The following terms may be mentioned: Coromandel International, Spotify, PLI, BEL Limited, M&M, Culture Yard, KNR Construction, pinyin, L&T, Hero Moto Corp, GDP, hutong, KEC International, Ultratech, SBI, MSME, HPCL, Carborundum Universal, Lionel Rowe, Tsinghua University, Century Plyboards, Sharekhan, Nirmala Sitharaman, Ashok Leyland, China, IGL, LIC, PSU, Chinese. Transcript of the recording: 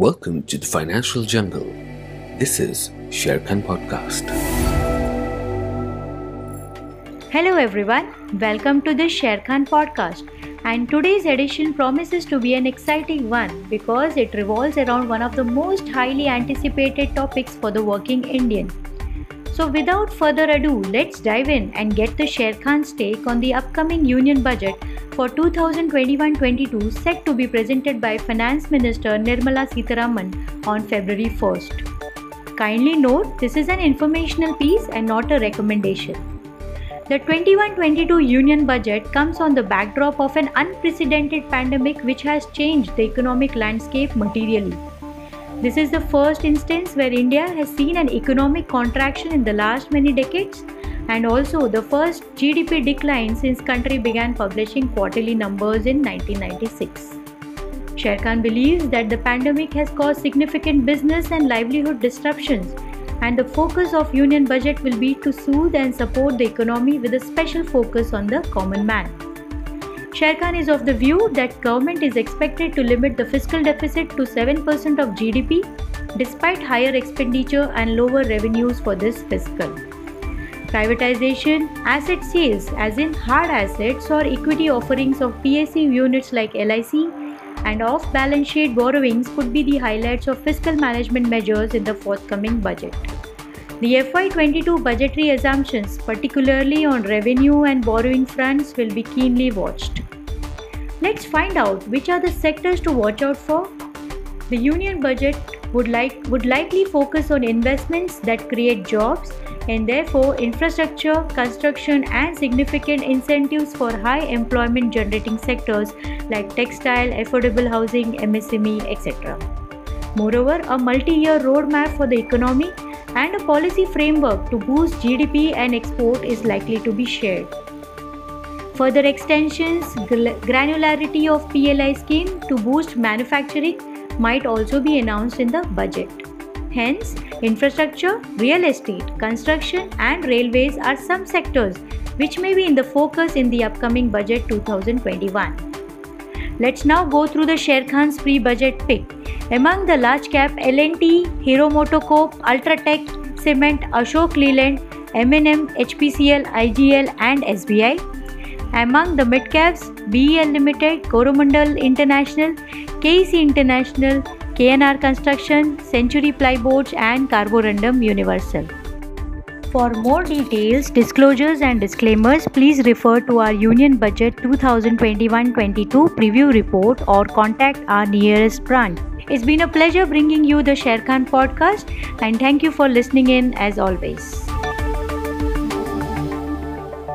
Welcome to the Financial Jungle. This is Sharekhan Podcast. Hello everyone, welcome to the Sharekhan Podcast. And today's edition promises to be an exciting one because it revolves around one of the most highly anticipated topics for the working Indian. So without further ado, let's dive in and get the Sharekhan's take on the upcoming Union Budget for 2021-22 set to be presented by Finance Minister Nirmala Sitharaman on February 1st. Kindly note, this is an informational piece and not a recommendation. The 21-22 Union Budget comes on the backdrop of an unprecedented pandemic which has changed the economic landscape materially. This is the first instance where India has seen an economic contraction in the last many decades and also the first GDP decline since country began publishing quarterly numbers in 1996. Sharekhan believes that the pandemic has caused significant business and livelihood disruptions, and the focus of Union Budget will be to soothe and support the economy with a special focus on the common man. Sharekhan is of the view that government is expected to limit the fiscal deficit to 7% of GDP despite higher expenditure and lower revenues for this fiscal. Privatization, asset sales as in hard assets or equity offerings of PSU units like LIC and off-balance sheet borrowings could be the highlights of fiscal management measures in the forthcoming budget. The FY22 budgetary assumptions, particularly on revenue and borrowing fronts, will be keenly watched. Let's find out which are the sectors to watch out for. The Union Budget would likely focus on investments that create jobs and therefore infrastructure, construction and significant incentives for high employment generating sectors like textile, affordable housing, MSME, etc. Moreover, a multi-year roadmap for the economy and a policy framework to boost GDP and export is likely to be shared. Further extensions, granularity of PLI scheme to boost manufacturing might also be announced in the budget. Hence, infrastructure, real estate, construction and railways are some sectors which may be in the focus in the upcoming budget 2021. Let's now go through the Sharekhan's pre-budget pick. Among the large cap, L&T, Hero Moto Corp, Ultratech, Cement, Ashok Leyland, M&M, HPCL, IGL and SBI. Among the mid caps, BEL Limited, Coromandel International, KEC International, KNR Construction, Century Plyboards and Carborundum Universal. For more details, disclosures and disclaimers, please refer to our Union Budget 2021-22 preview report or contact our nearest branch. It's been a pleasure bringing you the Sharekhan Podcast and thank you for listening in as always.